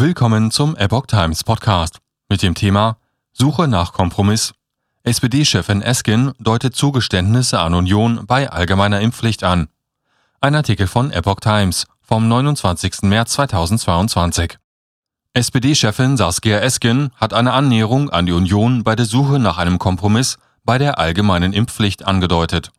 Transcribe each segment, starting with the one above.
Willkommen zum Epoch Times Podcast mit dem Thema Suche nach Kompromiss. SPD-Chefin Esken deutet Zugeständnisse an Union bei allgemeiner Impfpflicht an. Ein Artikel von Epoch Times vom 29. März 2022. SPD-Chefin Saskia Esken hat eine Annäherung an die Union bei der Suche nach einem Kompromiss bei der allgemeinen Impfpflicht angedeutet.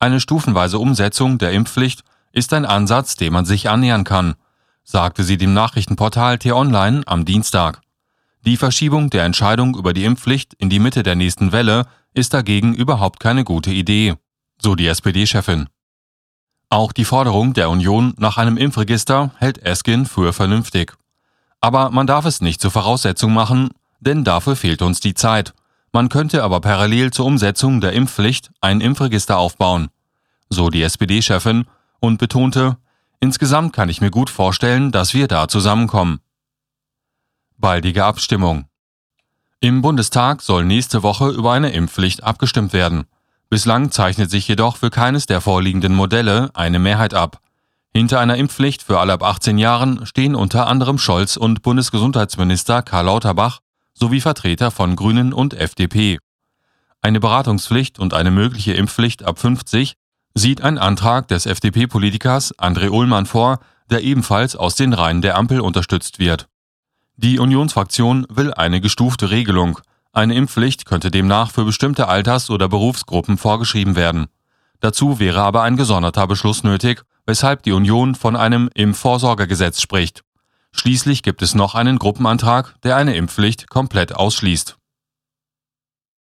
Eine stufenweise Umsetzung der Impfpflicht ist ein Ansatz, dem man sich annähern kann, sagte sie dem Nachrichtenportal T-Online am Dienstag. Die Verschiebung der Entscheidung über die Impfpflicht in die Mitte der nächsten Welle ist dagegen überhaupt keine gute Idee, so die SPD-Chefin. Auch die Forderung der Union nach einem Impfregister hält Esken für vernünftig. Aber man darf es nicht zur Voraussetzung machen, denn dafür fehlt uns die Zeit. Man könnte aber parallel zur Umsetzung der Impfpflicht ein Impfregister aufbauen, so die SPD-Chefin und betonte: Insgesamt kann ich mir gut vorstellen, dass wir da zusammenkommen. Baldige Abstimmung. Im Bundestag soll nächste Woche über eine Impfpflicht abgestimmt werden. Bislang zeichnet sich jedoch für keines der vorliegenden Modelle eine Mehrheit ab. Hinter einer Impfpflicht für alle ab 18 Jahren stehen unter anderem Scholz und Bundesgesundheitsminister Karl Lauterbach sowie Vertreter von Grünen und FDP. Eine Beratungspflicht und eine mögliche Impfpflicht ab 50 sieht ein Antrag des FDP-Politikers André Ullmann vor, der ebenfalls aus den Reihen der Ampel unterstützt wird. Die Unionsfraktion will eine gestufte Regelung. Eine Impfpflicht könnte demnach für bestimmte Alters- oder Berufsgruppen vorgeschrieben werden. Dazu wäre aber ein gesonderter Beschluss nötig, weshalb die Union von einem Impfvorsorgegesetz spricht. Schließlich gibt es noch einen Gruppenantrag, der eine Impfpflicht komplett ausschließt.